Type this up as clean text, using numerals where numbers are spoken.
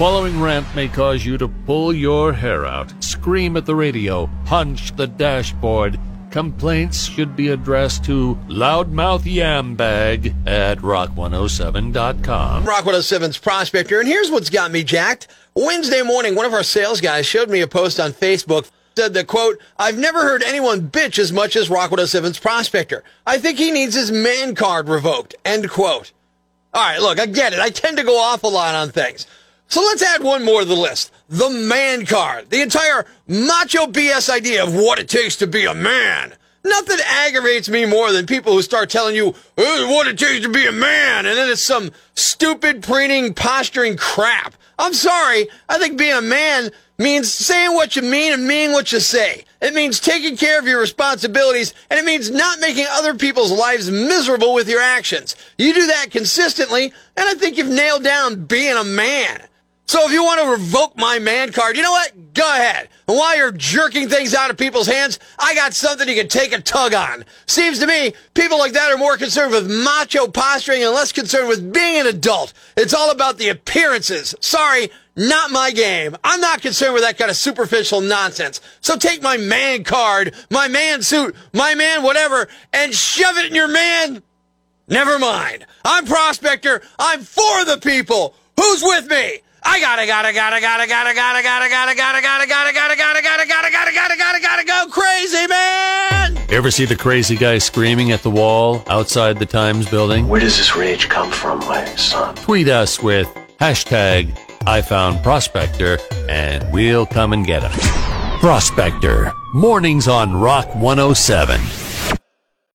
following rant may cause you to pull your hair out, scream at the radio, punch the dashboard. Complaints should be addressed to Loudmouth Yambag at rock107.com. Rock 107's Prospector, and here's what's got me jacked. Wednesday morning, one of our sales guys showed me a post on Facebook, said that, quote, "I've never heard anyone bitch as much as Rock 107's Prospector. I think he needs his man card revoked," end quote. All right, look, I get it. I tend to go off a lot on things. So let's add one more to the list. The man card. The entire macho BS idea of what it takes to be a man. Nothing aggravates me more than people who start telling you what it takes to be a man, and then it's some stupid, preening, posturing crap. I'm sorry. I think being a man means saying what you mean and meaning what you say. It means taking care of your responsibilities, and it means not making other people's lives miserable with your actions. You do that consistently, and I think you've nailed down being a man. So if you want to revoke my man card, you know what? Go ahead. And while you're jerking things out of people's hands, I got something you can take a tug on. Seems to me people like that are more concerned with macho posturing and less concerned with being an adult. It's all about the appearances. Sorry, not my game. I'm not concerned with that kind of superficial nonsense. So take my man card, my man suit, my man whatever, and shove it in your man. Never mind. I'm Prospector. I'm for the people. Who's with me? I gotta go crazy, man! Ever see the crazy guy screaming at the wall outside the Times Building? Where does this rage come from, my son? Tweet us with hashtag #IFoundProspector and we'll come and get him. Prospector, mornings on Rock 107.